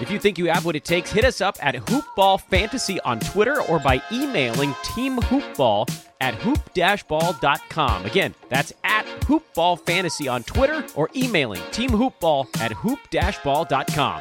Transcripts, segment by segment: If you think you have what it takes, hit us up at HoopBallFantasy on Twitter or by emailing teamhoopball at hoop-ball.com. Again, that's at HoopBallFantasy on Twitter or emailing teamhoopball at hoop-ball.com.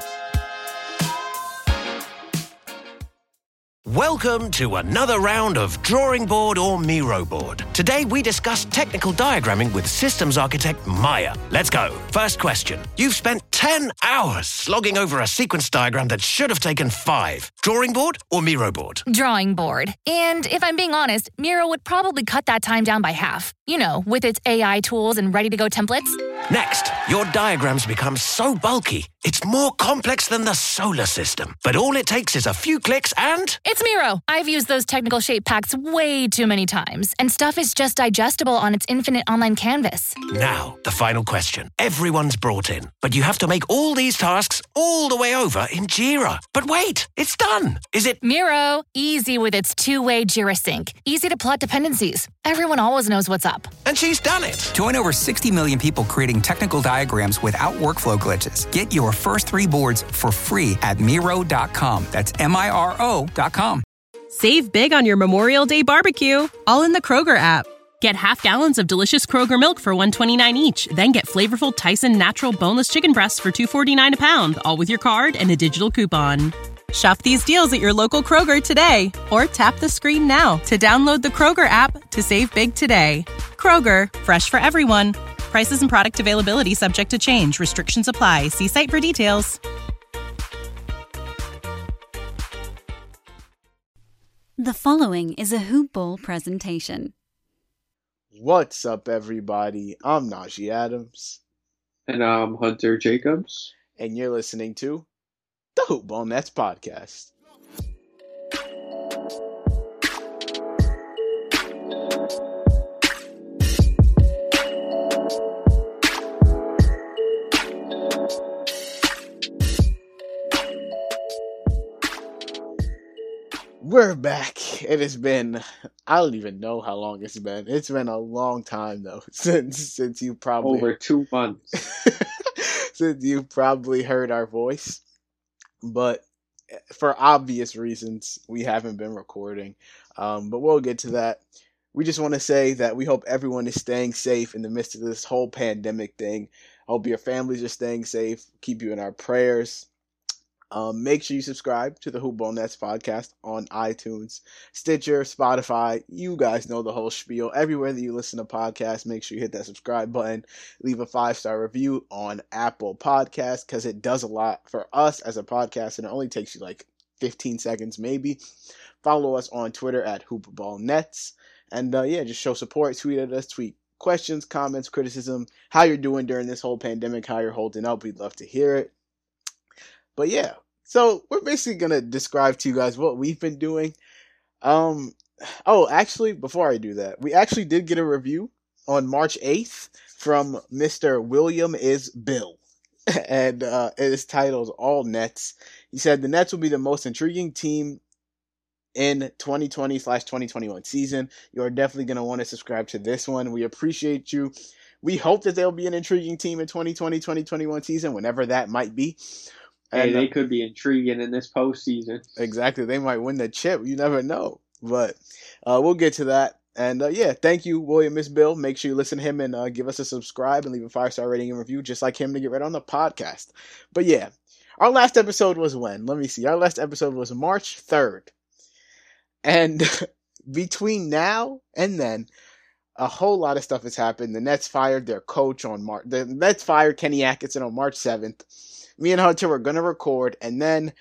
Welcome to another round of Drawing Board or Miro Board. Today we discuss technical diagramming with systems architect Maya. Let's go. First question. You've spent 10 hours slogging over a sequence diagram that should have taken 5. Drawing board or Miro board? Drawing board. And if I'm being honest, Miro would probably cut that time down by half. You know, with its AI tools and ready-to-go templates. Next, your diagrams become so bulky, it's more complex than the solar system. But all it takes is a few clicks and... It's Miro. I've used those technical shape packs way too many times, and stuff is just digestible on its infinite online canvas. Now, the final question. Everyone's brought in, but you have to make all these tasks all the way over in Jira. But wait, it's done. Is it... Miro. Easy with its two-way Jira sync. Easy to plot dependencies. Everyone always knows what's up. And she's done it. Join over 60 million people creating technical diagrams without workflow glitches. Get your first 3 boards for free at Miro.com. That's MIRO.com. Save big on your Memorial Day barbecue, all in the Kroger app. Get half gallons of delicious Kroger milk for $1.29 each. Then get flavorful Tyson Natural Boneless Chicken Breasts for $2.49 a pound, all with your card and a digital coupon. Shop these deals at your local Kroger today, or tap the screen now to download the Kroger app to save big today. Kroger, fresh for everyone. Prices and product availability subject to change. Restrictions apply. See site for details. The following is a HoopBall presentation. What's up, everybody? I'm Najee Adams. And I'm Hunter Jacobs. And you're listening to the HoopBall Nets podcast. We're back. It has been, I don't even know how long it's been. It's been a long time, though, since you probably... Over 2 months. Since you probably heard our voice. But for obvious reasons, we haven't been recording. But we'll get to that. We just want to say that we hope everyone is staying safe in the midst of this whole pandemic thing. I hope your families are staying safe. Keep you in our prayers. Make sure you subscribe to the HoopBall Nets podcast on iTunes, Stitcher, Spotify. You guys know the whole spiel. Everywhere that you listen to podcasts, make sure you hit that subscribe button. Leave a 5-star review on Apple Podcasts because it does a lot for us as a podcast, and it only takes you like 15 seconds maybe. Follow us on Twitter at HoopBall Nets. And just show support. Tweet at us. Tweet questions, comments, criticism, how you're doing during this whole pandemic, how you're holding up. We'd love to hear it. But yeah, so we're basically going to describe to you guys what we've been doing. Actually, before I do that, we actually did get a review on March 8th from Mr. William is Bill. And it is titled All Nets. He said, the Nets will be the most intriguing team in 2020/2021 season. You're definitely going to want to subscribe to this one. We appreciate you. We hope that they'll be an intriguing team in 2020/2021 season, whenever that might be. And hey, they could be intriguing in this postseason. Exactly. They might win the chip. You never know. But we'll get to that. And, thank you, William Miss Bill. Make sure you listen to him and give us a subscribe and leave a 5-star rating and review just like him to get right on the podcast. But, yeah, our last episode was when? Let me see. Our last episode was March 3rd. And between now and then, a whole lot of stuff has happened. The Nets fired their coach on March. The Nets fired Kenny Atkinson on March 7th. Me and Hunter were going to record, and then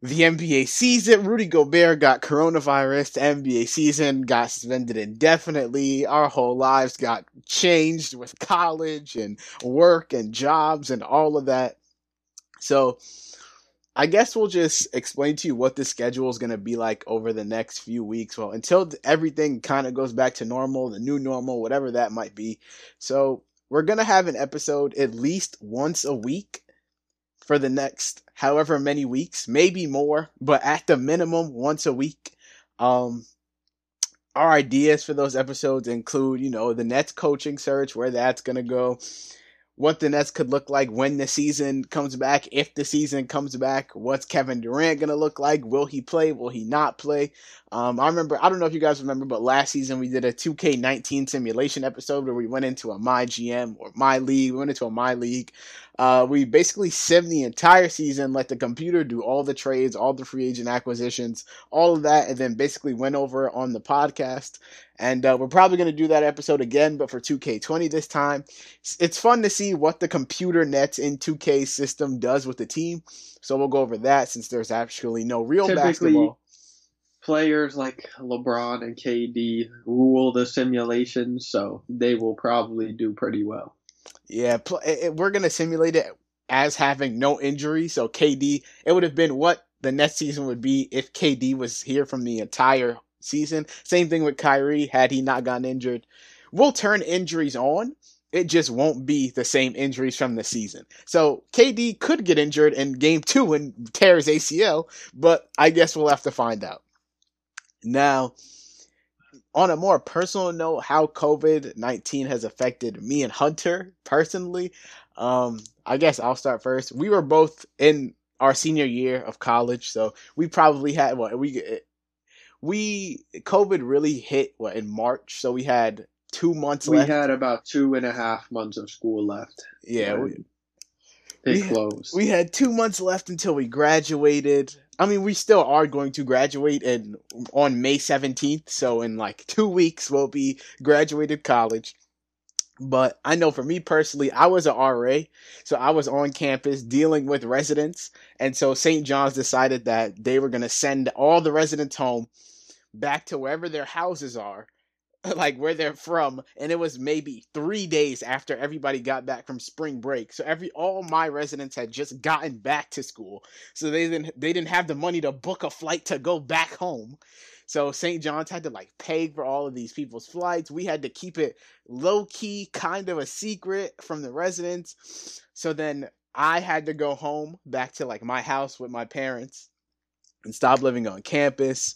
the NBA season, Rudy Gobert got coronavirus, the NBA season got suspended indefinitely, our whole lives got changed with college and work and jobs and all of that. So I guess we'll just explain to you what the schedule is going to be like over the next few weeks. Well, until everything kind of goes back to normal, the new normal, whatever that might be. So we're going to have an episode at least once a week. for the next however many weeks, maybe more, but at the minimum once a week. Our ideas for those episodes include, you know, the Nets coaching search, where that's going to go, what the Nets could look like when the season comes back, if the season comes back, what's Kevin Durant going to look like, will he play, will he not play? I don't know if you guys remember, but last season we did a 2K19 simulation episode where we went into a My GM or My League. We basically simmed the entire season, let the computer do all the trades, all the free agent acquisitions, all of that, and then basically went over on the podcast. And we're probably going to do that episode again, but for 2K20 this time. It's fun to see what the computer nets in 2K system does with the team. So we'll go over that since there's actually no real basketball. Players like LeBron and KD rule the simulation, so they will probably do pretty well. Yeah, we're going to simulate it as having no injury. So KD, it would have been what the next season would be if KD was here from the entire season. Same thing with Kyrie, had he not gotten injured. We'll turn injuries on. It just won't be the same injuries from the season. So KD could get injured in game 2 and tear his ACL, but I guess we'll have to find out. Now, on a more personal note, how COVID-19 has affected me and Hunter personally, I guess I'll start first. We were both in our senior year of college, so we probably had COVID really hit in March, so we had 2 months left. We had about 2.5 months of school left. Yeah. It closed. We had 2 months left until we graduated. I mean, we still are going to graduate on May 17th, so in like 2 weeks we'll be graduated college. But I know for me personally, I was an RA, so I was on campus dealing with residents, and so St. John's decided that they were going to send all the residents home back to wherever their houses are, like where they're from, and it was maybe 3 days after everybody got back from spring break. So all my residents had just gotten back to school, so they didn't have the money to book a flight to go back home. So St. John's had to pay for all of these people's flights. We had to keep it low key, kind of a secret from the residents. So then I had to go home back to my house with my parents and stop living on campus.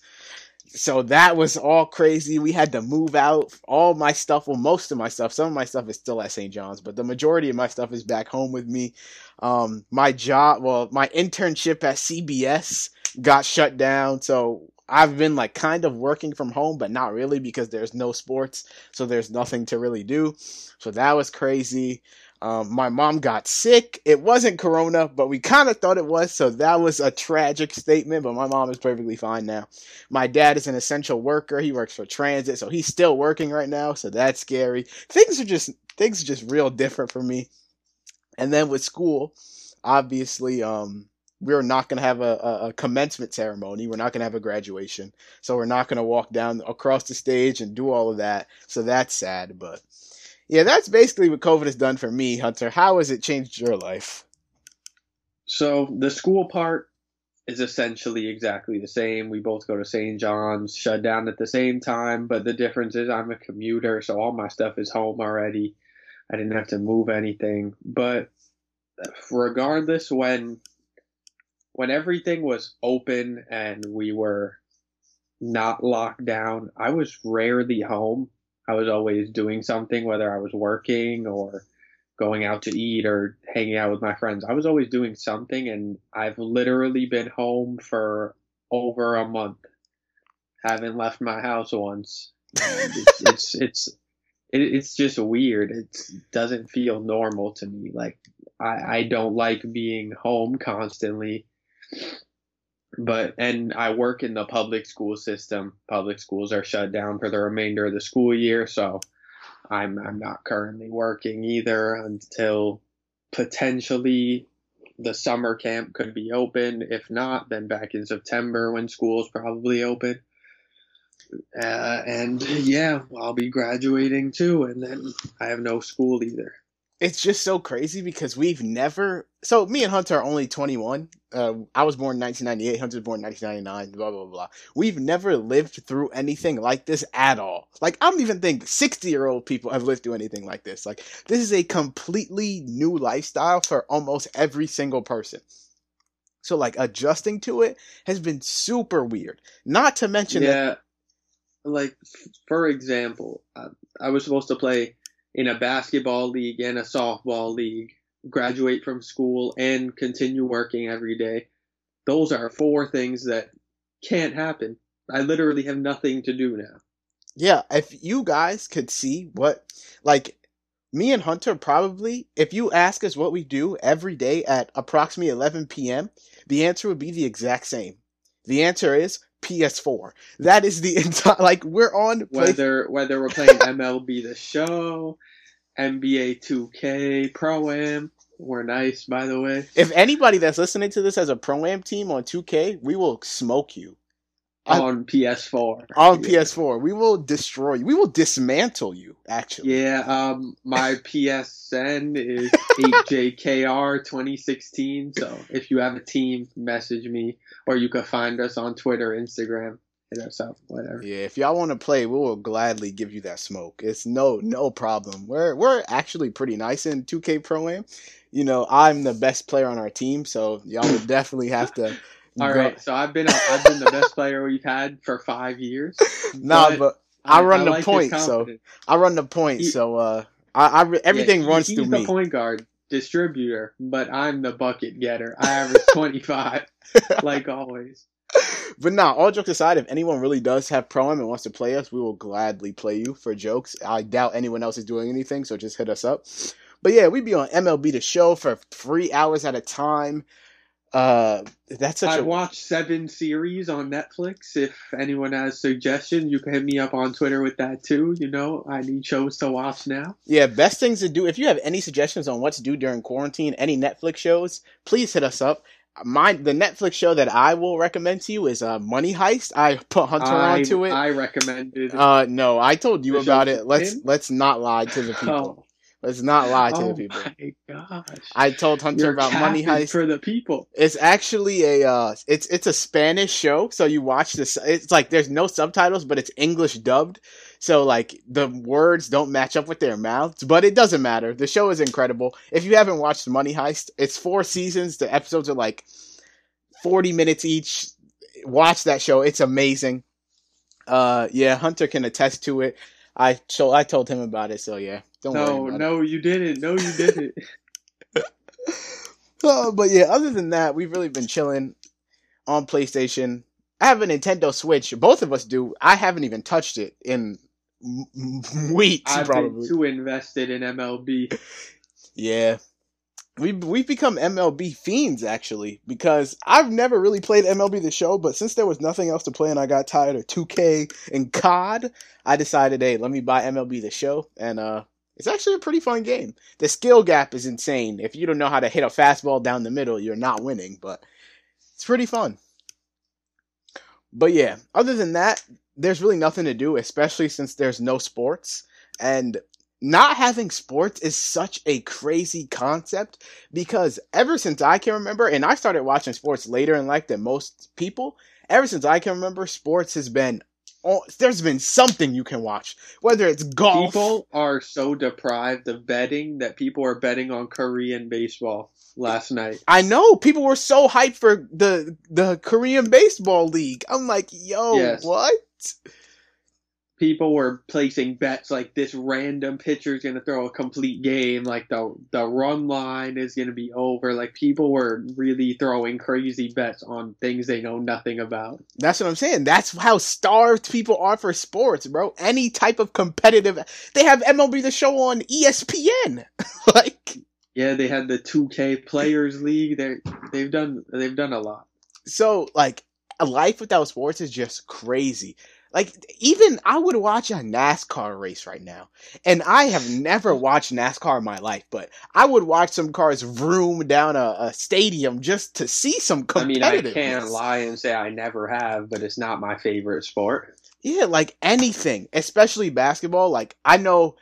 So that was all crazy. We had to move out all my stuff. Well, most of my stuff. Some of my stuff is still at St. John's, but the majority of my stuff is back home with me. My internship at CBS got shut down. So I've been kind of working from home, but not really because there's no sports. So there's nothing to really do. So that was crazy. My mom got sick. It wasn't corona, but we kind of thought it was, so that was a tragic statement, but my mom is perfectly fine now. My dad is an essential worker. He works for transit, so he's still working right now, so that's scary. Things are just real different for me. And then with school, obviously, we're not going to have a commencement ceremony. We're not going to have a graduation, so we're not going to walk down across the stage and do all of that, so that's sad, but... yeah, that's basically what COVID has done for me, Hunter. How has it changed your life? So the school part is essentially exactly the same. We both go to St. John's, shut down at the same time, but the difference is I'm a commuter, so all my stuff is home already. I didn't have to move anything. But regardless, when everything was open and we were not locked down, I was rarely home. I was always doing something, whether I was working or going out to eat or hanging out with my friends. I was always doing something, and I've literally been home for over a month. Haven't left my house once. It's just weird. It doesn't feel normal to me. I don't like being home constantly. And I work in the public school system. Public schools are shut down for the remainder of the school year, so I'm not currently working either until potentially the summer camp could be open. If not, then back in September when school's probably open. I'll be graduating too, and then I have no school either. It's just so crazy because me and Hunter are only 21. I was born in 1998, Hunter was born in 1999, blah, blah, blah. We've never lived through anything like this at all. Like, I don't even think 60-year-old people have lived through anything like this. Like, this is a completely new lifestyle for almost every single person. So, like, adjusting to it has been super weird. Not to mention that... Like, for example, I was supposed to play in a basketball league and a softball league, graduate from school, and continue working every day. Those are four things that can't happen. I literally have nothing to do now. Yeah, if you guys could see what, like, me and Hunter probably, if you ask us what we do every day at approximately 11 p.m., the answer would be the exact same. The answer is PS4. That is the entire, like, we're on. Whether we're playing MLB The Show, NBA 2K, Pro-Am. We're nice, by the way. If anybody that's listening to this has a Pro-Am team on 2K, we will smoke you. On PS4. PS4. We will destroy you. We will dismantle you, actually. Yeah, my PSN is 8JKR2016, so if you have a team, message me, or you can find us on Twitter, Instagram, hit us up, whatever. Yeah, if y'all want to play, we will gladly give you that smoke. It's no problem. We're actually pretty nice in 2K Pro-Am. You know, I'm the best player on our team, so y'all would definitely have to... All right, so I've been the best player we've had for 5 years. But I run the point, so everything runs through me. He's the point guard, distributor, but I'm the bucket getter. I average 25, like always. But all jokes aside, if anyone really does have Pro-Am and wants to play us, we will gladly play you for jokes. I doubt anyone else is doing anything, so just hit us up. But yeah, we'd be on MLB The Show for 3 hours at a time. I watched 7 series on Netflix. If anyone has suggestions, you can hit me up on Twitter with that too. You know, I need shows to watch now. Yeah, best things to do. If you have any suggestions on what to do during quarantine, any Netflix shows, please hit us up. The Netflix show that I will recommend to you is Money Heist. I put Hunter onto it. I recommended. No, I told you about it. Let's not lie to the people. Let's not lie to the people. Oh my gosh! I told Hunter about Money Heist for the people. It's actually a it's a Spanish show, so you watch this. It's like there's no subtitles, but it's English dubbed, so like the words don't match up with their mouths. But it doesn't matter. The show is incredible. If you haven't watched Money Heist, it's 4 seasons. The episodes are like 40 minutes each. Watch that show. It's amazing. Yeah, Hunter can attest to it. I told him about it, so yeah. No, you didn't. But yeah, other than that, we've really been chilling on PlayStation. I have a Nintendo Switch. Both of us do. I haven't even touched it in weeks, probably. I've been too invested in MLB. Yeah. We've become MLB fiends, actually, because I've never really played MLB The Show, but since there was nothing else to play and I got tired of 2K and COD, I decided, hey, let me buy MLB The Show, and it's actually a pretty fun game. The skill gap is insane. If you don't know how to hit a fastball down the middle, you're not winning, but it's pretty fun. But yeah, other than that, there's really nothing to do, especially since there's no sports, and... Not having sports is such a crazy concept because ever since I can remember, and I started watching sports later in life than most people, ever since I can remember, sports has been, there's been something you can watch, whether it's golf. People are so deprived of betting that people are betting on Korean baseball last night. I know. People were so hyped for the Korean baseball league. I'm like, yo, yes. What? People were placing bets like this random pitcher's going to throw a complete game, like the run line is going to be over. Like people were really throwing crazy bets on things they know nothing about. That's what I'm saying. That's how starved people are for sports, bro. Any type of competitive. They have MLB The Show on ESPN. Like, yeah, they had the 2K Players League. They've done a lot. So like a life without sports is just crazy. Like, even I would watch a NASCAR race right now, and I have never watched NASCAR in my life, but I would watch some cars vroom down a stadium just to see some competitiveness. I mean, I can't lie and say I never have, but it's not my favorite sport. Yeah, like anything, especially basketball. Like, I know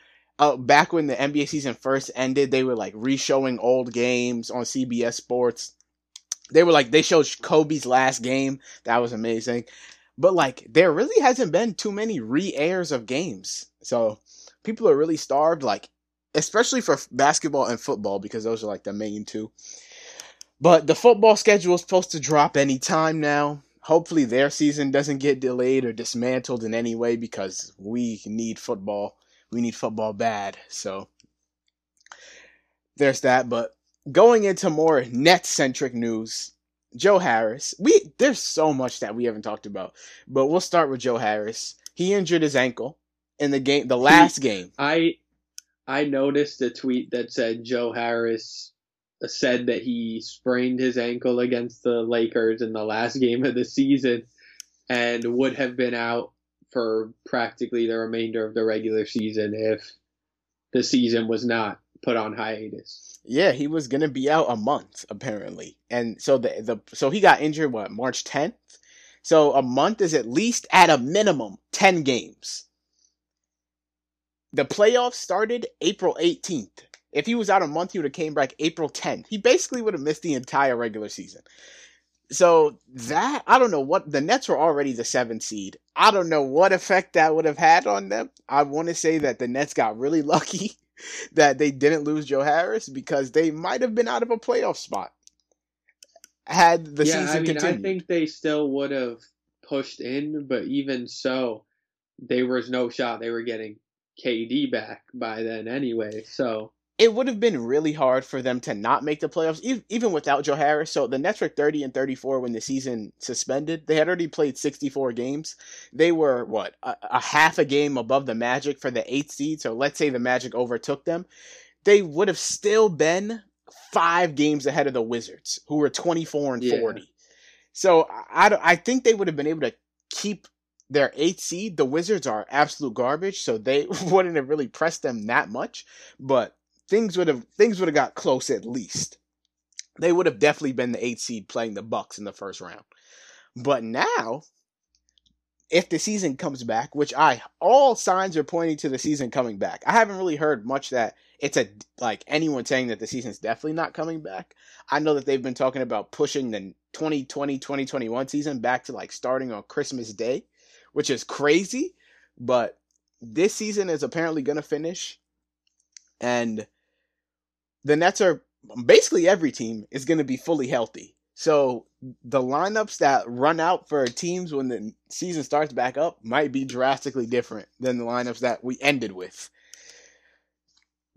back when the NBA season first ended, they were, like, re-showing old games on CBS Sports. they were like, they showed Kobe's last game. That was amazing. But like, there really hasn't been too many re-airs of games. So people are really starved, like, especially for basketball and football, because those are like the main two. But the football schedule is supposed to drop any time now. Hopefully their season doesn't get delayed or dismantled in any way, because we need football. We need football bad. So there's that. But going into more Nets-centric news, Joe Harris. There's so much that we haven't talked about, but we'll start with Joe Harris. He injured his ankle in the game, the last game. I noticed a tweet that said Joe Harris said that he sprained his ankle against the Lakers in the last game of the season and would have been out for practically the remainder of the regular season if the season was not put on hiatus. Yeah, he was going to be out a month apparently. And so so he got injured March 10th. So a month is at least at a minimum 10 games. The playoffs started April 18th. If he was out a month, he would have came back April 10th. He basically would have missed the entire regular season. So that, I don't know what, the Nets were already the 7th seed. I don't know what effect that would have had on them. I want to say that the Nets got really lucky that they didn't lose Joe Harris, because they might have been out of a playoff spot had the season continued. I think they still would have pushed in, but even so, there was no shot they were getting KD back by then anyway, so... It would have been really hard for them to not make the playoffs, even without Joe Harris. So the Nets were 30-34 when the season suspended. They had already played 64 games. They were, a half a game above the Magic for the 8th seed. So let's say the Magic overtook them. They would have still been 5 games ahead of the Wizards, who were 24-40. Yeah. So I think they would have been able to keep their 8th seed. The Wizards are absolute garbage, so they wouldn't have really pressed them that much. But Things would have got close at least. They would have definitely been the 8th seed playing the Bucks in the first round. But now, if the season comes back, which all signs are pointing to the season coming back. I haven't really heard much that it's anyone saying that the season's definitely not coming back. I know that they've been talking about pushing the 2020-2021 season back to starting on Christmas Day, which is crazy. But this season is apparently going to finish. And the Nets are basically, every team is going to be fully healthy. So the lineups that run out for teams when the season starts back up might be drastically different than the lineups that we ended with.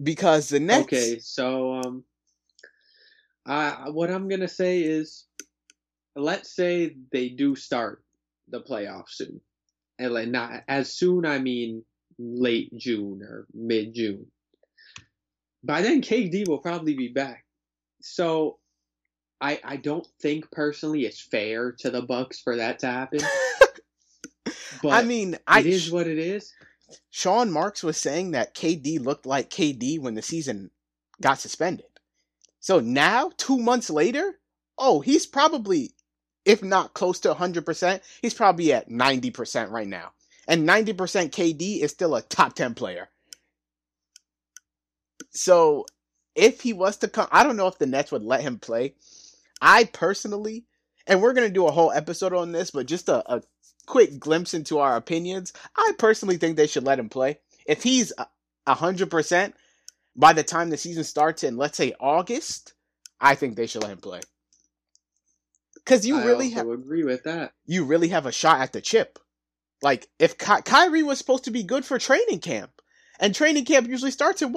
Because the Nets... Okay, so what I'm going to say is, let's say they do start the playoffs soon. And not as soon, I mean late June or mid-June. By then, KD will probably be back. So, I don't think, personally, it's fair to the Bucks for that to happen. But it is what it is. Sean Marks was saying that KD looked like KD when the season got suspended. So now, 2 months later, he's probably, if not close to 100%, he's probably at 90% right now. And 90% KD is still a top 10 player. So, if he was to come, I don't know if the Nets would let him play. I personally, and we're going to do a whole episode on this, but just a quick glimpse into our opinions, I personally think they should let him play. If he's 100% by the time the season starts in, let's say, August, I think they should let him play. Because agree with that. You really have a shot at the chip. Like, if Kyrie was supposed to be good for training camp, and training camp usually starts in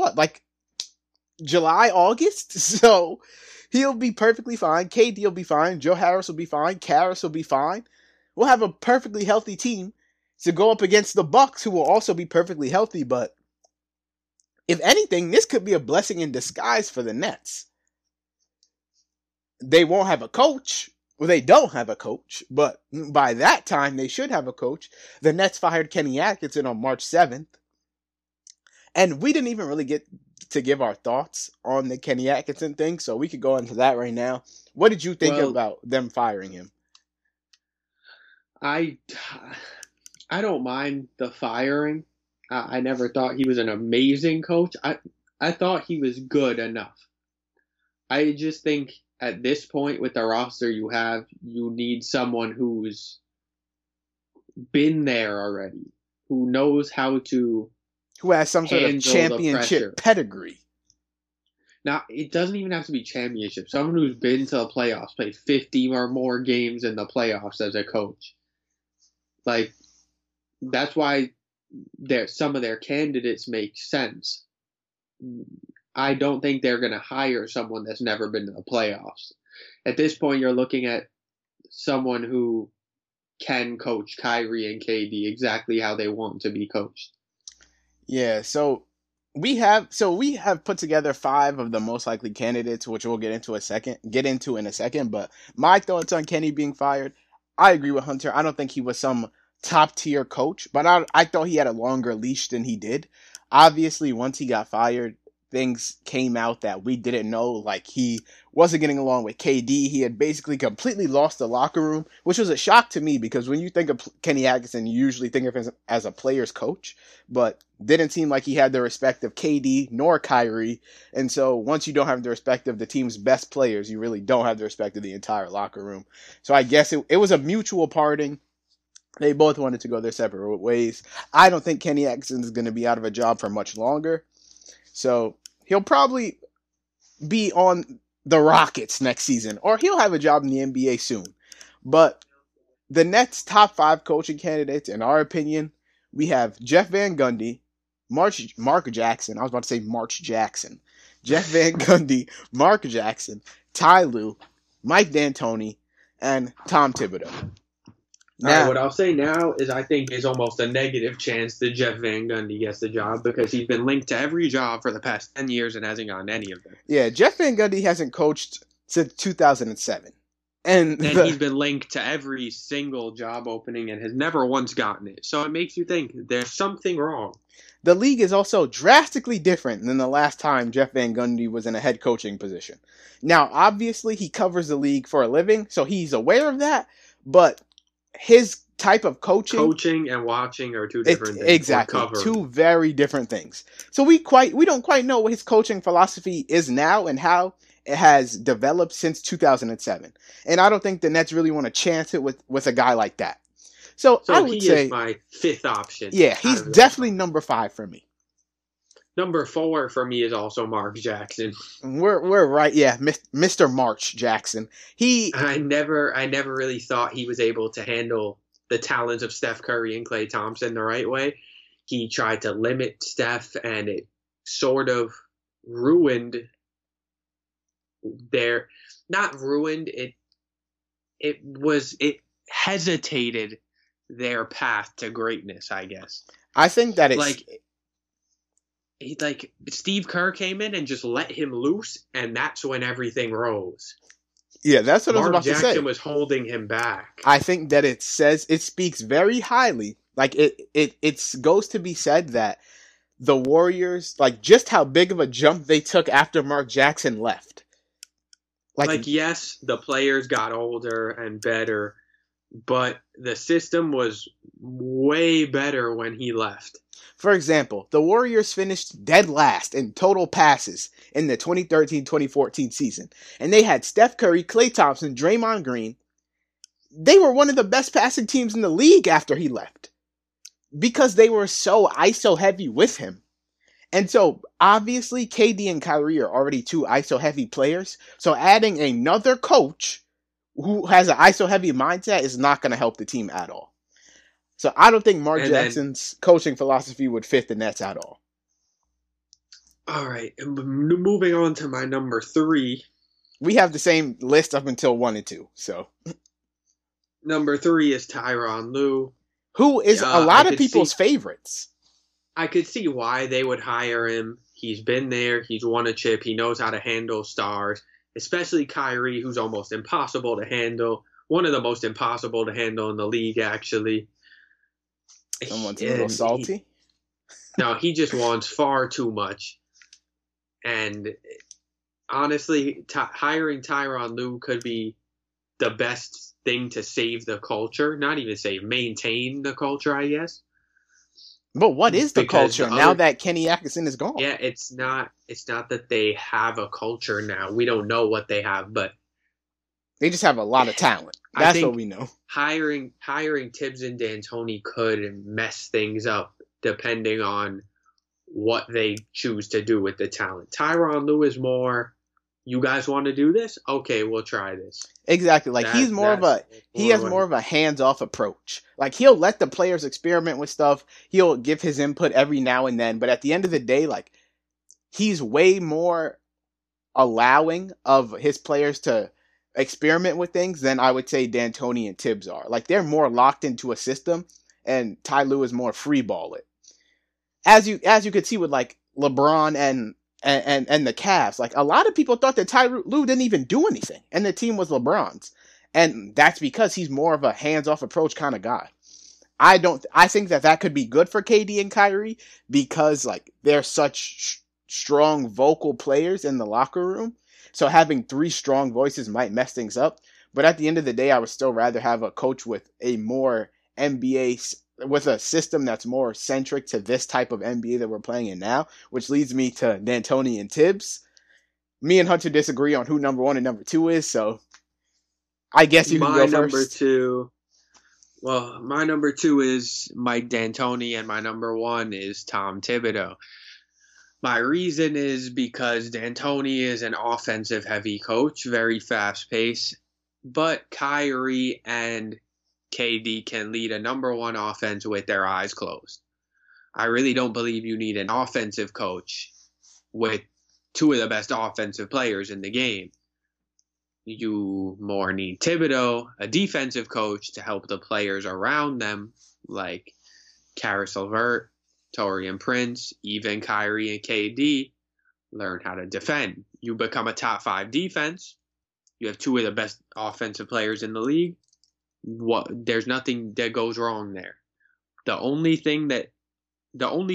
July, August, so he'll be perfectly fine. KD will be fine. Joe Harris will be fine. Caris will be fine. We'll have a perfectly healthy team to go up against the Bucks, who will also be perfectly healthy. But if anything, this could be a blessing in disguise for the Nets. They won't have a coach. Well, they don't have a coach, but by that time they should have a coach. The Nets fired Kenny Atkinson on March 7th, and we didn't even really get to give our thoughts on the Kenny Atkinson thing, so we could go into that right now. What did you think about them firing him? I don't mind the firing. I never thought he was an amazing coach. I thought he was good enough. I just think at this point with the roster you have, you need someone who's been there already, who knows how to, who has some sort of championship pedigree. Now, it doesn't even have to be championship. Someone who's been to the playoffs, played 50 or more games in the playoffs as a coach. Like, that's why some of their candidates make sense. I don't think they're going to hire someone that's never been to the playoffs. At this point, you're looking at someone who can coach Kyrie and KD exactly how they want to be coached. Yeah, so... We have put together 5 of the most likely candidates, which we'll get into in a second. But my thoughts on Kenny being fired, I agree with Hunter. I don't think he was some top tier coach, but I thought he had a longer leash than he did. Obviously, once he got fired, things came out that we didn't know. Like, he wasn't getting along with KD. He had basically completely lost the locker room, which was a shock to me because when you think of Kenny Atkinson, you usually think of him as a player's coach, but didn't seem like he had the respect of KD nor Kyrie. And so once you don't have the respect of the team's best players, you really don't have the respect of the entire locker room. So I guess it was a mutual parting. They both wanted to go their separate ways. I don't think Kenny Atkinson is going to be out of a job for much longer. So he'll probably be on the Rockets next season, or he'll have a job in the NBA soon. But the Nets' top 5 coaching candidates, in our opinion, we have Jeff Van Gundy, Jeff Van Gundy, Mark Jackson, Ty Lue, Mike D'Antoni, and Tom Thibodeau. Now, what I'll say now is I think there's almost a negative chance that Jeff Van Gundy gets the job because he's been linked to every job for the past 10 years and hasn't gotten any of them. Yeah, Jeff Van Gundy hasn't coached since 2007. And he's been linked to every single job opening and has never once gotten it. So it makes you think there's something wrong. The league is also drastically different than the last time Jeff Van Gundy was in a head coaching position. Now, obviously, he covers the league for a living, so he's aware of that, but his type of coaching and watching are two different things. Exactly, two very different things. So we don't quite know what his coaching philosophy is now and how it has developed since 2007. And I don't think the Nets really want to chance it with a guy like that. So I would say is my 5th option. Yeah, he's definitely number 5 for me. Number 4 for me is also Mark Jackson. We're right, yeah, Mr. March Jackson. I never really thought he was able to handle the talents of Steph Curry and Klay Thompson the right way. He tried to limit Steph, and it sort of ruined their not ruined it. It hesitated their path to greatness, I guess. I think that it's like. Like, Steve Kerr came in and just let him loose, and that's when everything rose. Yeah, that's what I was about to say. Mark Jackson was holding him back. I think that it speaks very highly. Like, it goes to be said that the Warriors, like, just how big of a jump they took after Mark Jackson left. Like, yes, the players got older and better, but the system was way better when he left. For example, the Warriors finished dead last in total passes in the 2013-2014 season, and they had Steph Curry, Klay Thompson, Draymond Green. They were one of the best passing teams in the league after he left because they were so ISO-heavy with him. And so, obviously, KD and Kyrie are already 2 ISO-heavy players, so adding another coach who has an ISO-heavy mindset is not going to help the team at all. So I don't think Mark Jackson's coaching philosophy would fit the Nets at all. All right. Moving on to my number 3. We have the same list up until 1 and 2. So number 3 is Tyronn Lue, who is a lot of people's favorites. I could see why they would hire him. He's been there. He's won a chip. He knows how to handle stars, especially Kyrie, who's almost impossible to handle. One of the most impossible to handle in the league, actually. Someone's a little salty? He just wants far too much. And honestly, hiring Tyronn Lue could be the best thing to save the culture. Not even save, maintain the culture, I guess. But what is the culture now that Kenny Atkinson is gone? Yeah, it's not that they have a culture now. We don't know what they have, but They just have a lot of talent. That's what we know. Hiring Tibbs and D'Antoni could mess things up depending on what they choose to do with the talent. Tyronn Lue is more, you guys want to do this? Okay, we'll try this. Exactly. Like he's more of a he has more of a hands-off approach. Like he'll let the players experiment with stuff. He'll give his input every now and then, but at the end of the day, like he's way more allowing of his players to experiment with things than I would say D'Antoni and Tibbs are. Like they're more locked into a system, and Ty Lue is more free ball it. As you could see with like LeBron and the Cavs, like a lot of people thought that Ty Lue didn't even do anything, and the team was LeBron's, and that's because he's more of a hands-off approach kind of guy. I think that could be good for KD and Kyrie because like they're such strong vocal players in the locker room. So having three strong voices might mess things up. But at the end of the day, I would still rather have a coach with a more NBA, with a system that's more centric to this type of NBA that we're playing in now, which leads me to D'Antoni and Tibbs. Me and Hunter disagree on who number one and number two is, so I guess you can go first. My number two is Mike D'Antoni, and my number one is Tom Thibodeau. My reason is because D'Antoni is an offensive-heavy coach, very fast-paced, but Kyrie and KD can lead a number one offense with their eyes closed. I really don't believe you need an offensive coach with two of the best offensive players in the game. You more need Thibodeau, a defensive coach, to help the players around them, like Caris LeVert, Taurean Prince, even Kyrie and KD, learn how to defend. You become a top-5 defense. You have two of the best offensive players in the league. There's nothing that goes wrong there. The only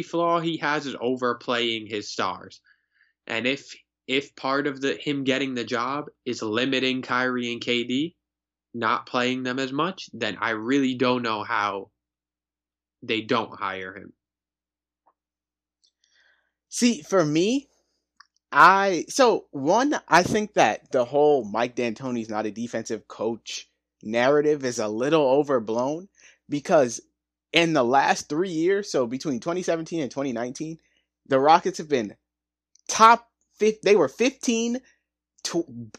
flaw he has is overplaying his stars. And if part of him getting the job is limiting Kyrie and KD, not playing them as much, then I really don't know how they don't hire him. See, for me, I think that the whole Mike D'Antoni's not a defensive coach narrative is a little overblown because in the last 3 years, so between 2017 and 2019, the Rockets have been top 5. They were 15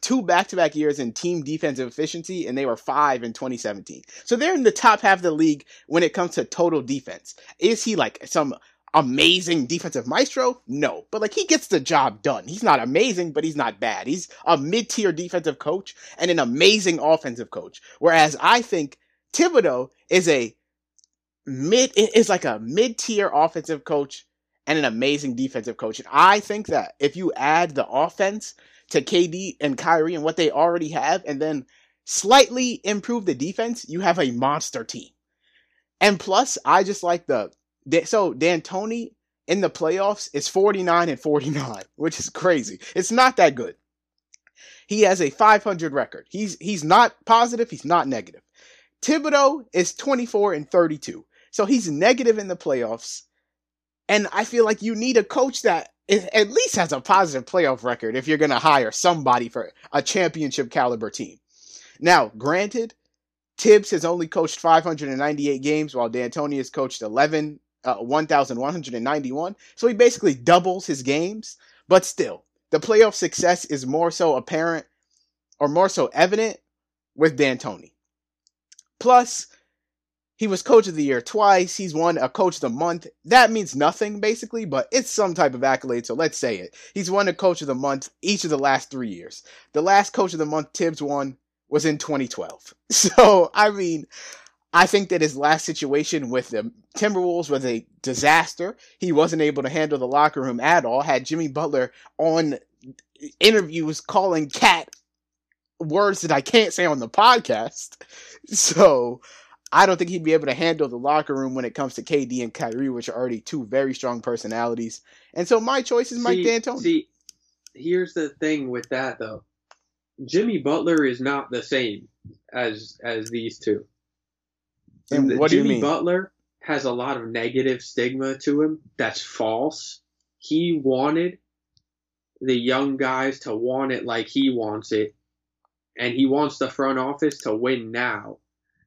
two back-to-back years in team defensive efficiency, and they were 5 in 2017. So they're in the top half of the league when it comes to total defense. Is he like some amazing defensive maestro? No. But like he gets the job done. He's not amazing, but he's not bad. He's a mid-tier defensive coach and an amazing offensive coach. Whereas I think Thibodeau is like a mid-tier offensive coach and an amazing defensive coach. And I think that if you add the offense to KD and Kyrie and what they already have and then slightly improve the defense, you have a monster team. And plus, I just like So D'Antoni in the playoffs is 49-49, which is crazy. It's not that good. He has a .500 record. He's not positive. He's not negative. Thibodeau is 24-32, so he's negative in the playoffs. And I feel like you need a coach that at least has a positive playoff record if you're going to hire somebody for a championship caliber team. Now, granted, Tibbs has only coached 598 games, while D'Antoni has coached 1,191. So he basically doubles his games. But still, the playoff success is more so apparent or more so evident with D'Antoni. Plus, he was coach of the year twice. He's won a coach of the month. That means nothing, basically, but it's some type of accolade, so let's say it. He's won a coach of the month each of the last 3 years. The last coach of the month Tibbs won was in 2012. So, I mean, I think that his last situation with the Timberwolves was a disaster. He wasn't able to handle the locker room at all. Had Jimmy Butler on interviews calling Cat words that I can't say on the podcast. So, I don't think he'd be able to handle the locker room when it comes to KD and Kyrie, which are already two very strong personalities. And so my choice is Mike D'Antoni. See, here's the thing with that, though. Jimmy Butler is not the same as these two. And what do you mean? Jimmy Butler has a lot of negative stigma to him. That's false. He wanted the young guys to want it like he wants it. and he wants the front office to win now.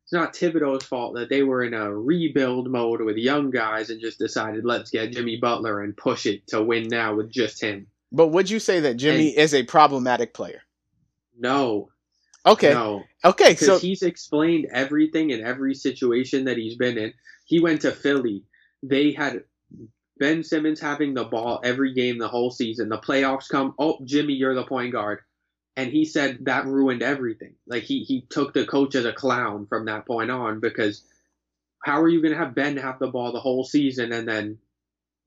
It's not Thibodeau's fault that they were in a rebuild mode with young guys and just decided, let's get Jimmy Butler and push it to win now with just him. But would you say that Jimmy is a problematic player? No. Okay. No. Okay. Because he's explained everything in every situation that he's been in. He went to Philly. They had Ben Simmons having the ball every game the whole season. The playoffs come, oh, Jimmy, you're the point guard. And he said that ruined everything. Like, he took the coach as a clown from that point on, because how are you going to have Ben have the ball the whole season and then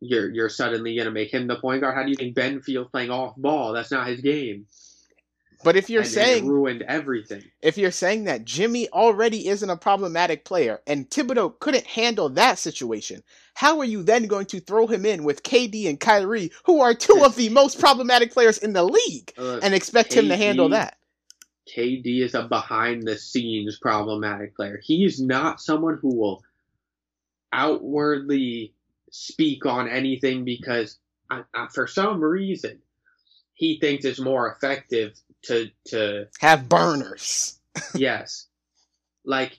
you're suddenly going to make him the point guard? How do you think Ben feels playing off ball? That's not his game. But if you're saying ruined everything, if you're saying that Jimmy already isn't a problematic player and Thibodeau couldn't handle that situation, how are you then going to throw him in with KD and Kyrie, who are two of the most problematic players in the league, and expect him to handle that? KD is a behind-the-scenes problematic player. He's not someone who will outwardly speak on anything because for some reason he thinks it's more effective to have burners. Yes. Like,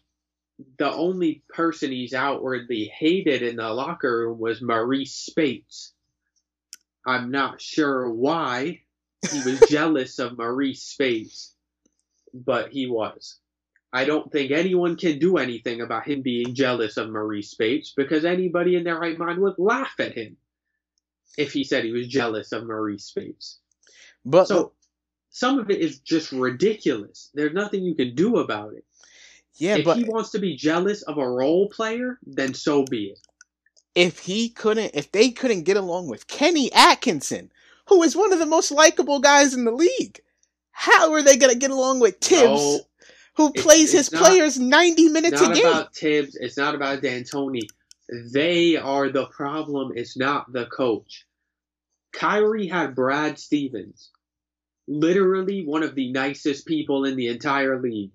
the only person he's outwardly hated in the locker room was Maurice Spates. I'm not sure why he was jealous of Maurice Spates, but he was. I don't think anyone can do anything about him being jealous of Maurice Spates, because anybody in their right mind would laugh at him if he said he was jealous of Maurice Spates. But so some of it is just ridiculous. There's nothing you can do about it. Yeah, if he wants to be jealous of a role player, then so be it. If they couldn't get along with Kenny Atkinson, who is one of the most likable guys in the league, how are they going to get along with Tibbs, who plays his players 90 minutes a game? It's not about Tibbs. It's not about D'Antoni. They are the problem. It's not the coach. Kyrie had Brad Stevens, literally one of the nicest people in the entire league.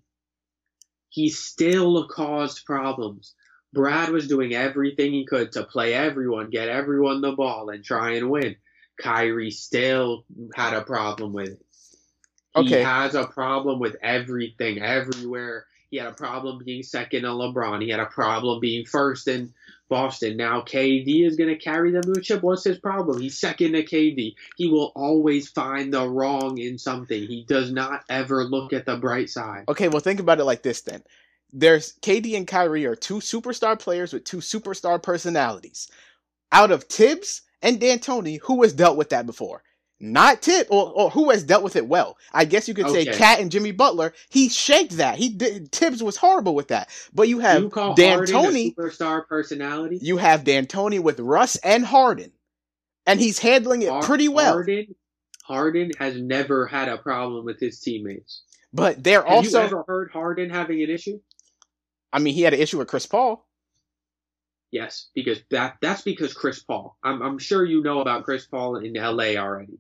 He still caused problems. Brad was doing everything he could to play everyone, get everyone the ball, and try and win. Kyrie still had a problem with it. He has a problem with everything, everywhere. He had a problem being second to LeBron. He had a problem being first in Boston. Now KD is going to carry them to a chip. What's his problem? He's second to KD. He will always find the wrong in something. He does not ever look at the bright side. Okay, well, think about it like this then. There's KD and Kyrie are two superstar players with two superstar personalities. Out of Tibbs and D'Antoni, who has dealt with that before? Not Tip, or who has dealt with it well. I guess you could say Cat and Jimmy Butler. He shanked that. Tibbs was horrible with that. But you have D'Antoni, superstar personality. You have D'Antoni with Russ and Harden, and he's handling it pretty well. Harden has never had a problem with his teammates. But they're also. Have you ever heard Harden having an issue? I mean, he had an issue with Chris Paul. Yes, because that's because Chris Paul. I'm sure you know about Chris Paul in L.A. already.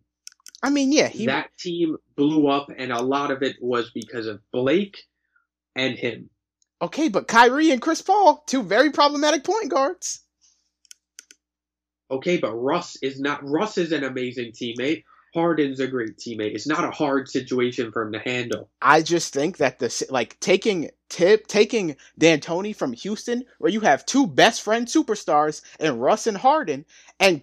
I mean, yeah. That team blew up, and a lot of it was because of Blake and him. Okay, but Kyrie and Chris Paul, two very problematic point guards. Okay, but Russ is an amazing teammate. Harden's a great teammate. It's not a hard situation for him to handle. I just think that taking D'Antoni from Houston, where you have two best friend superstars and Russ and Harden, and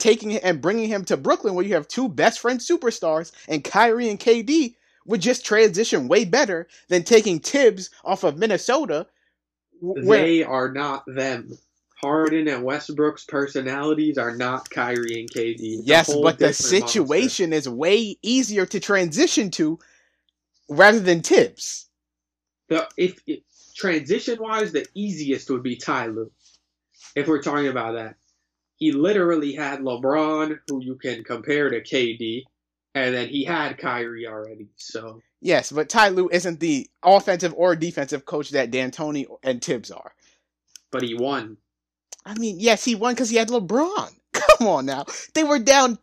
bringing him to Brooklyn, where you have two best friend superstars and Kyrie and KD, would just transition way better than taking Tibbs off of Minnesota. They are not them. Harden and Westbrook's personalities are not Kyrie and KD. Yes, but the situation is way easier to transition to rather than Tibbs. If transition-wise, the easiest would be Ty Lue, if we're talking about that. He literally had LeBron, who you can compare to KD, and then he had Kyrie already, so... Yes, but Ty Lue isn't the offensive or defensive coach that D'Antoni and Tibbs are. But he won. I mean, yes, he won because he had LeBron. Come on now. They were down 3-0.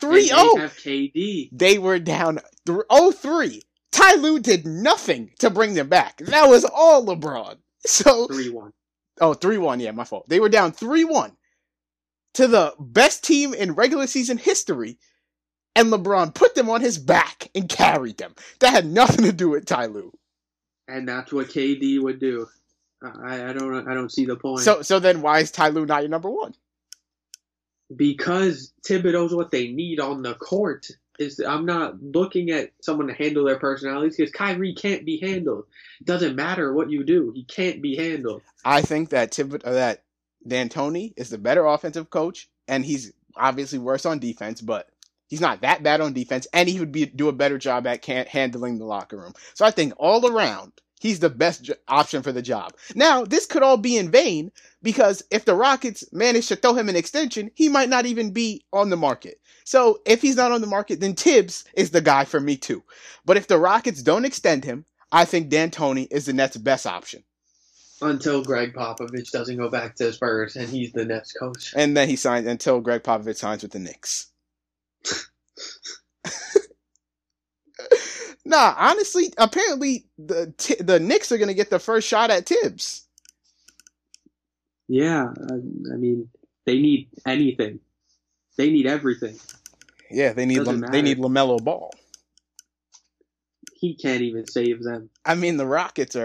They have KD. They were down 0-3. Ty Lue did nothing to bring them back. That was all LeBron. So 3-1. Oh, 3-1. Yeah, my fault. They were down 3-1 to the best team in regular season history, and LeBron put them on his back and carried them. That had nothing to do with Ty Lue. And that's what KD would do. I don't see the point. So then why is Ty Lue not your number one? Because Thibodeau's what they need on the court. I'm not looking at someone to handle their personalities because Kyrie can't be handled. It doesn't matter what you do. He can't be handled. I think that D'Antoni is the better offensive coach, and he's obviously worse on defense, but he's not that bad on defense, and he would do a better job at handling the locker room. So I think all around, he's the best option for the job. Now, this could all be in vain because if the Rockets manage to throw him an extension, he might not even be on the market. So if he's not on the market, then Tibbs is the guy for me too. But if the Rockets don't extend him, I think D'Antoni is the Nets' best option. Until Greg Popovich doesn't go back to Spurs and he's the Nets coach. And then until Greg Popovich signs with the Knicks. Nah, honestly, apparently the Knicks are going to get the first shot at Tibbs. Yeah, I mean, they need anything. They need everything. Yeah, they need LaMelo Ball. He can't even save them. I mean, the Raptors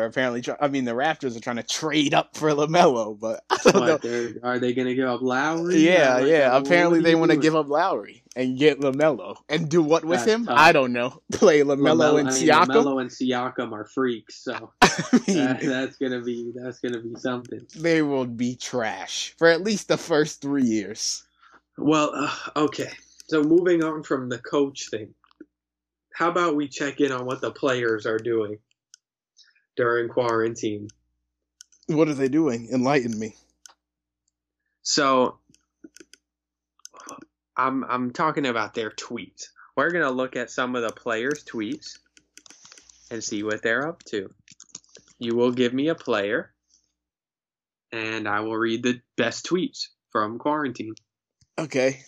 are trying to trade up for LaMelo, but I don't know. Are they going to give up Lowry? Yeah. Apparently they want to give up Lowry and get LaMelo. And do what with him? Tough. I don't know. Play LaMelo and Siakam? LaMelo and Siakam are freaks, so I mean, that's gonna be something. They will be trash for at least the first 3 years. Well, okay. So moving on from the coach thing. How about we check in on what the players are doing during quarantine? What are they doing? Enlighten me. So I'm talking about their tweets. We're going to look at some of the players' tweets and see what they're up to. You will give me a player, and I will read the best tweets from quarantine. Okay.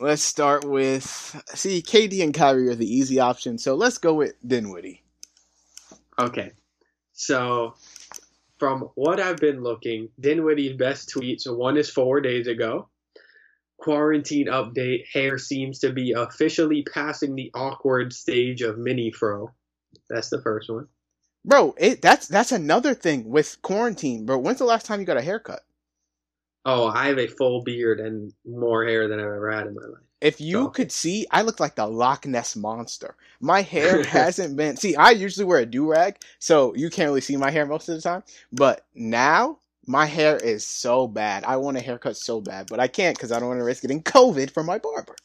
Let's start with, KD and Kyrie are the easy option, so let's go with Dinwiddie. Okay. So, from what I've been looking, Dinwiddie's best tweet, so one is 4 days ago. Quarantine update, hair seems to be officially passing the awkward stage of mini-fro. That's the first one. Bro, that's another thing with quarantine, bro. When's the last time you got a haircut? Oh, I have a full beard and more hair than I've ever had in my life. If you could see, I look like the Loch Ness Monster. My hair hasn't been... See, I usually wear a do-rag, so you can't really see my hair most of the time. But now, my hair is so bad. I want a haircut so bad, but I can't because I don't want to risk getting COVID from my barber.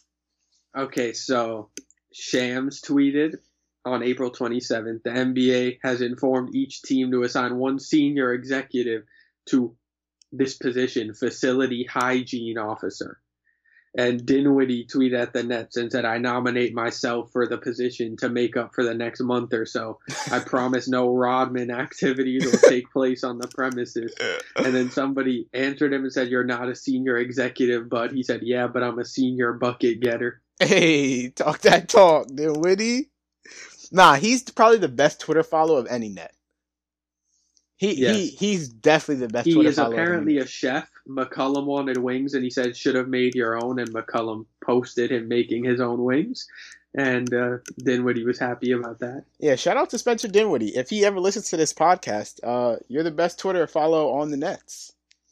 Okay, so Shams tweeted on April 27th, the NBA has informed each team to assign one senior executive to this position, facility hygiene officer. And Dinwiddie tweeted at the Nets and said, I nominate myself for the position to make up for the next month or so. I promise no Rodman activities will take place on the premises. And then somebody answered him and said, you're not a senior executive, but he said, yeah, but I'm a senior bucket getter. Hey, talk that talk, Dinwiddie. Nah, he's probably the best Twitter follow of any Net. He's definitely the best. He is apparently a chef. McCollum wanted wings, and he said, should have made your own, and McCollum posted him making his own wings, and Dinwiddie was happy about that. Yeah, shout out to Spencer Dinwiddie. If he ever listens to this podcast, you're the best Twitter follow on the Nets.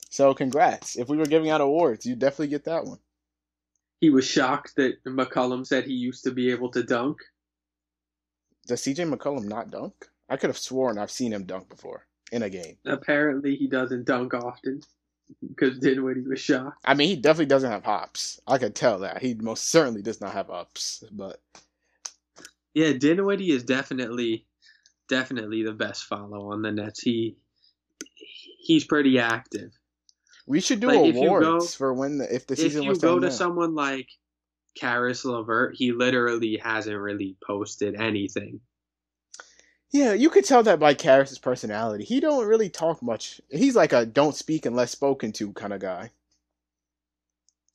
So congrats. If we were giving out awards, you definitely get that one. He was shocked that McCollum said he used to be able to dunk. Does C.J. McCollum not dunk? I could have sworn I've seen him dunk before. In a game. Apparently he doesn't dunk often because Dinwiddie was shocked. I mean, he definitely doesn't have hops. I could tell that. He most certainly does not have ups. But yeah, Dinwiddie is definitely the best follow on the Nets. He's pretty active. We should do awards for if the season was done. If you go to someone like Caris LeVert, he literally hasn't really posted anything. Yeah, you could tell that by Caris' personality. He don't really talk much. He's like a don't speak unless spoken to kind of guy.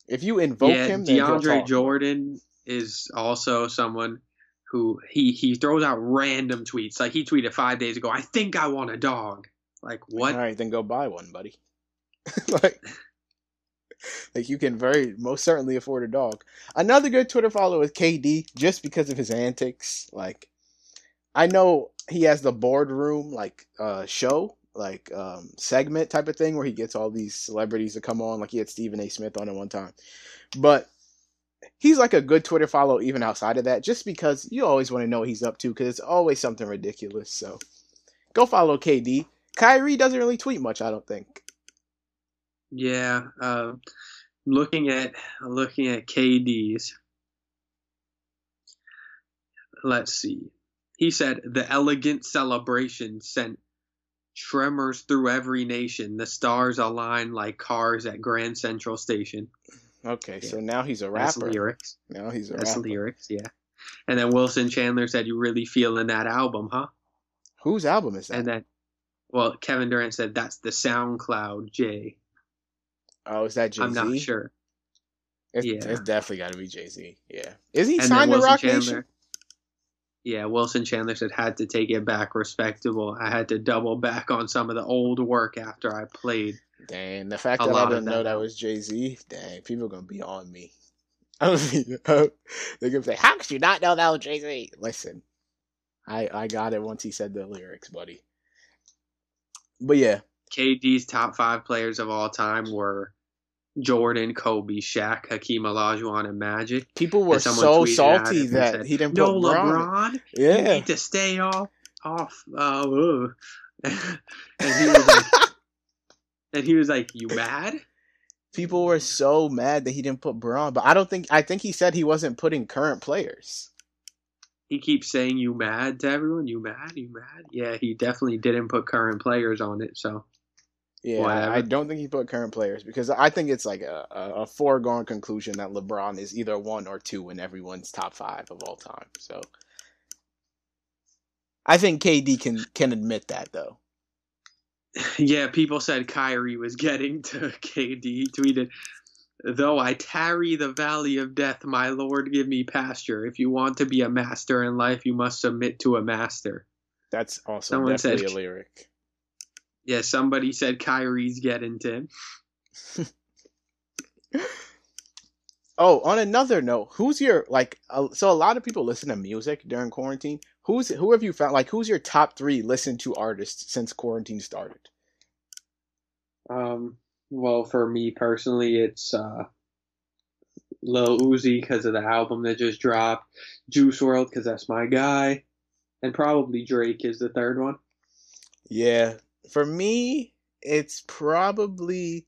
If you invoke him, then DeAndre Jordan is also someone who he throws out random tweets. Like he tweeted 5 days ago, I think I want a dog. Like what? All right, then go buy one, buddy. Like you can very most certainly afford a dog. Another good Twitter follow is KD just because of his antics. Like I know he has the boardroom like show, like segment type of thing where he gets all these celebrities to come on. Like he had Stephen A. Smith on at one time, but he's like a good Twitter follow even outside of that, just because you always want to know what he's up to because it's always something ridiculous. So go follow KD. Kyrie doesn't really tweet much, I don't think. Yeah, looking at KD's. Let's see. He said, the elegant celebration sent tremors through every nation. The stars aligned like cars at Grand Central Station. Okay, yeah. So now he's a rapper. That's lyrics. Now he's a rapper. That's lyrics, yeah. And then Wilson Chandler said, you really feeling that album, huh? Whose album is that? And then, well, Kevin Durant said, that's the SoundCloud Jay. Oh, is that Jay-Z? I'm not sure. It's definitely got to be Jay-Z, yeah. Is he signed to Rock Nation? Yeah, Wilson Chandler said, had to take it back respectable. I had to double back on some of the old work after I played. Dang, the fact that I didn't know that was Jay-Z, dang, people are going to be on me. I don't even know. They're going to say, how could you not know that was Jay-Z? Listen, I got it once he said the lyrics, buddy. But yeah. KD's top five players of all time were Jordan, Kobe, Shaq, Hakeem Olajuwon, and Magic. People were so salty that said, he didn't put LeBron. Yeah. You need to stay off. And he was like, you mad? People were so mad that he didn't put Braun, but I think he said he wasn't putting current players. He keeps saying you mad to everyone, you mad. Yeah, he definitely didn't put current players on it, so. Yeah, whatever. I don't think he put current players because I think it's like a foregone conclusion that LeBron is either one or two in everyone's top five of all time. So I think KD can admit that, though. Yeah, people said Kyrie was getting to KD. He tweeted, though I tarry the valley of death, my Lord, give me pasture. If you want to be a master in life, you must submit to a master. That's also someone definitely said, a lyric. Yeah, somebody said Kyrie's getting to him. Oh, on another note, who's your so a lot of people listen to music during quarantine. Who have you found? Like, who's your top three listened to artists since quarantine started? Well, for me personally, it's Lil Uzi because of the album that just dropped, Juice WRLD because that's my guy, and probably Drake is the third one. Yeah. For me, it's probably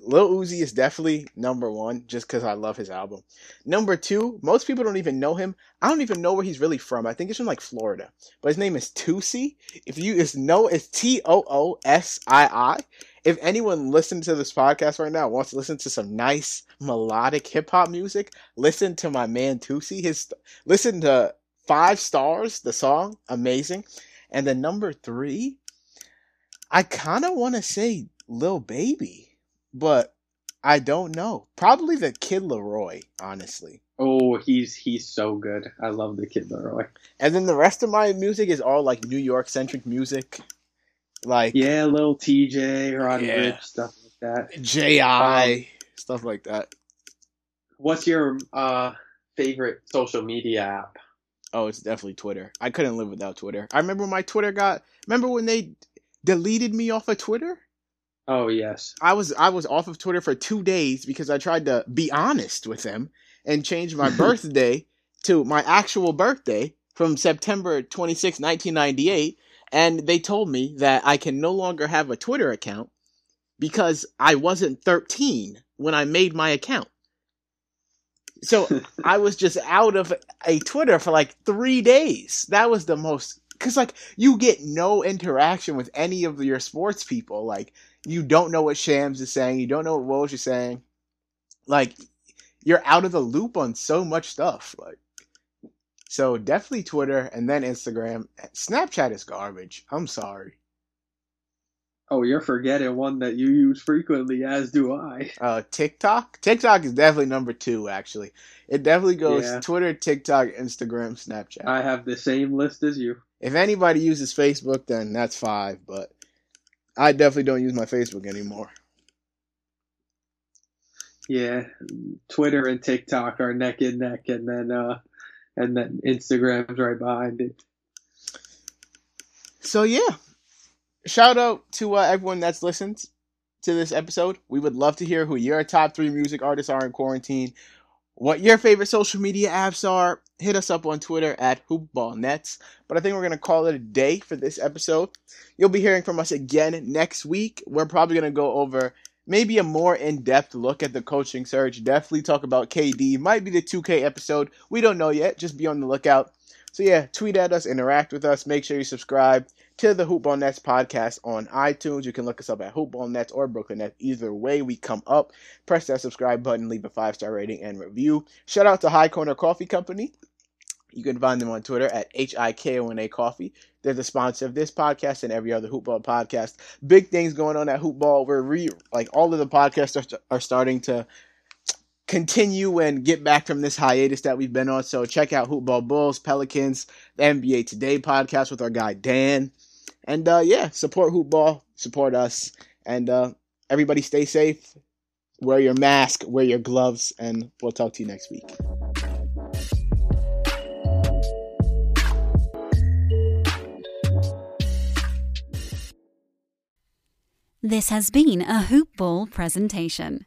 Lil Uzi is definitely number one just because I love his album. Number two, most people don't even know him. I don't even know where he's really from. I think it's from like Florida, but his name is Toosie. It's Toosii. If anyone listening to this podcast right now wants to listen to some nice melodic hip hop music, listen to my man Toosie. Listen to 5 Stars, the song, amazing. And then number three, I kind of want to say Lil Baby, but I don't know. Probably the Kid Leroy, honestly. Oh, he's so good. I love the Kid Leroy. And then the rest of my music is all like New York centric music, like yeah, Lil TJ, Roddy Ricch, stuff like that. J.I. Stuff like that. What's your favorite social media app? Oh, it's definitely Twitter. I couldn't live without Twitter. I remember my Twitter Remember when they deleted me off of Twitter? Oh, yes. I was off of Twitter for 2 days because I tried to be honest with them and change my birthday to my actual birthday from September 26, 1998. And they told me that I can no longer have a Twitter account because I wasn't 13 when I made my account. So I was just out of a Twitter for like 3 days. That was the most... Because, like, you get no interaction with any of your sports people. Like, you don't know what Shams is saying. You don't know what Woj is saying. Like, you're out of the loop on so much stuff. Like, so definitely Twitter and then Instagram. Snapchat is garbage. I'm sorry. Oh, you're forgetting one that you use frequently, as do I. TikTok? TikTok is definitely number two, actually. It definitely goes Twitter, TikTok, Instagram, Snapchat. I have the same list as you. If anybody uses Facebook, then that's five, but I definitely don't use my Facebook anymore. Yeah, Twitter and TikTok are neck and neck, and then Instagram's right behind it. So yeah, shout out to everyone that's listened to this episode. We would love to hear who your top 3 music artists are in quarantine, what your favorite social media apps are. Hit us up on Twitter at HoopBallNets. But I think we're going to call it a day for this episode. You'll be hearing from us again next week. We're probably going to go over maybe a more in-depth look at the coaching search. Definitely talk about KD. Might be the 2K episode. We don't know yet. Just be on the lookout. So yeah, tweet at us, interact with us. Make sure you subscribe to the HoopBall Nets podcast on iTunes. You can look us up at HoopBall Nets or Brooklyn Nets. Either way, we come up. Press that subscribe button, leave a 5-star rating and review. Shout out to High Corner Coffee Company. You can find them on Twitter at HIKONA Coffee. They're the sponsor of this podcast and every other HoopBall podcast. Big things going on at HoopBall. We're all of the podcasts are starting to continue and get back from this hiatus that we've been on. So check out HoopBall Bulls, Pelicans, the NBA Today podcast with our guy Dan. And support HoopBall, support us. And everybody stay safe. Wear your mask, wear your gloves, and we'll talk to you next week. This has been a HoopBall presentation.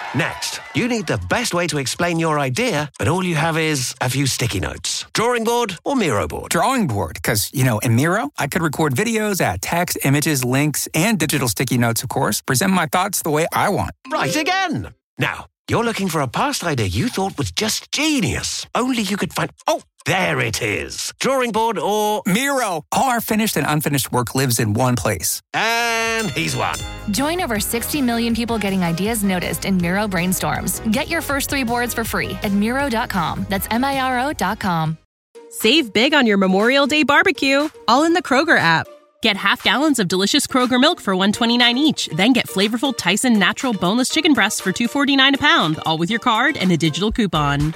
Next, you need the best way to explain your idea, but all you have is a few sticky notes. Drawing board or Miro board? Drawing board, because, in Miro, I could record videos, add text, images, links, and digital sticky notes, of course. Present my thoughts the way I want. Right again. Now, you're looking for a past idea you thought was just genius. Only you could find... Oh! There it is. Drawing board or... Miro. All our finished and unfinished work lives in one place. And he's won. Join over 60 million people getting ideas noticed in Miro Brainstorms. Get your first 3 boards for free at Miro.com. That's Miro.com. Save big on your Memorial Day barbecue, all in the Kroger app. Get half gallons of delicious Kroger milk for $1.29 each. Then get flavorful Tyson Natural Boneless Chicken Breasts for $2.49 a pound, all with your card and a digital coupon.